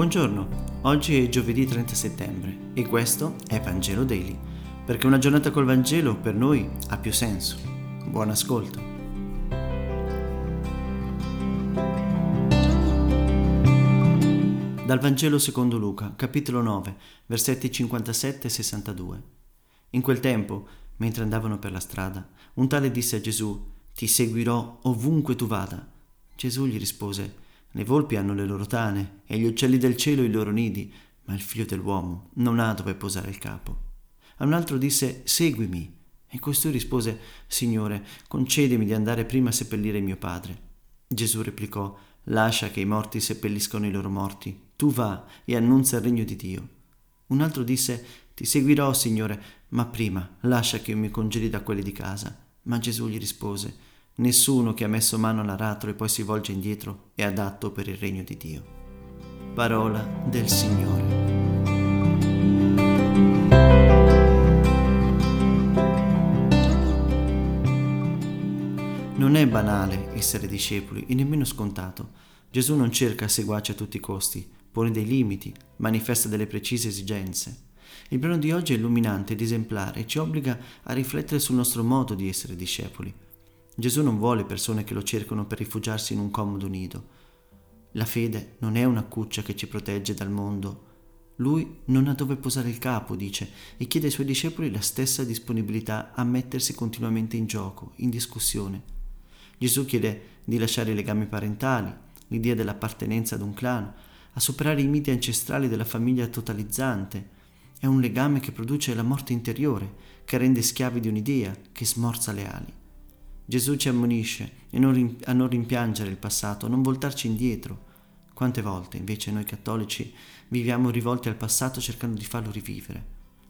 Buongiorno, oggi è giovedì 30 settembre e questo è Vangelo Daily, perché una giornata col Vangelo per noi ha più senso. Buon ascolto. Dal Vangelo secondo Luca, capitolo 9, versetti 57 e 62. In quel tempo, mentre andavano per la strada, un tale disse a Gesù: «Ti seguirò ovunque tu vada». Gesù gli rispose: «Le volpi hanno le loro tane e gli uccelli del cielo i loro nidi, ma il figlio dell'uomo non ha dove posare il capo». A un altro disse: «Seguimi». E costui rispose: «Signore, concedimi di andare prima a seppellire mio padre». Gesù replicò: «Lascia che i morti seppelliscono i loro morti, tu va e annuncia il regno di Dio». Un altro disse: «Ti seguirò, Signore, ma prima lascia che io mi congedi da quelli di casa». Ma Gesù gli rispose: «Nessuno che ha messo mano all'aratro e poi si volge indietro è adatto per il regno di Dio». Parola del Signore. Non è banale essere discepoli e nemmeno scontato. Gesù non cerca seguaci a tutti i costi, pone dei limiti, manifesta delle precise esigenze. Il brano di oggi è illuminante ed esemplare e ci obbliga a riflettere sul nostro modo di essere discepoli. Gesù non vuole persone che lo cercano per rifugiarsi in un comodo nido. La fede non è una cuccia che ci protegge dal mondo. Lui non ha dove posare il capo, dice, e chiede ai suoi discepoli la stessa disponibilità a mettersi continuamente in gioco, in discussione. Gesù chiede di lasciare i legami parentali, l'idea dell'appartenenza ad un clan, a superare i miti ancestrali della famiglia totalizzante. È un legame che produce la morte interiore, che rende schiavi di un'idea, che smorza le ali. Gesù ci ammonisce a non rimpiangere il passato, a non voltarci indietro. Quante volte invece noi cattolici viviamo rivolti al passato cercando di farlo rivivere.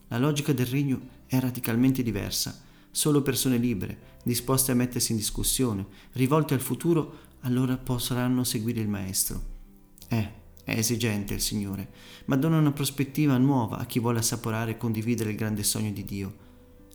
La logica del regno è radicalmente diversa. Solo persone libere, disposte a mettersi in discussione, rivolte al futuro, allora potranno seguire il Maestro. È esigente il Signore, ma dona una prospettiva nuova a chi vuole assaporare e condividere il grande sogno di Dio.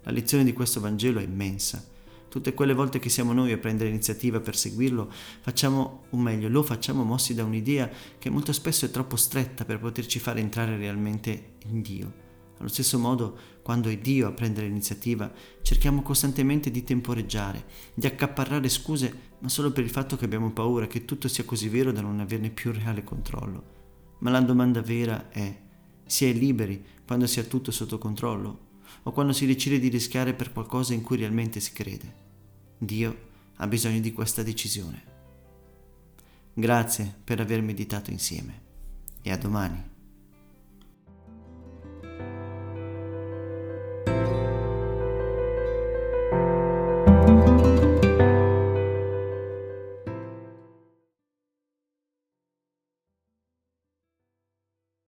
La lezione di questo Vangelo è immensa. Tutte quelle volte che siamo noi a prendere iniziativa per seguirlo, lo facciamo mossi da un'idea che molto spesso è troppo stretta per poterci fare entrare realmente in Dio. Allo stesso modo, quando è Dio a prendere l'iniziativa, cerchiamo costantemente di temporeggiare, di accaparrare scuse, ma solo per il fatto che abbiamo paura che tutto sia così vero da non averne più reale controllo. Ma la domanda vera è: si è liberi quando si ha tutto sotto controllo, o quando si decide di rischiare per qualcosa in cui realmente si crede? Dio ha bisogno di questa decisione. Grazie per aver meditato insieme e a domani.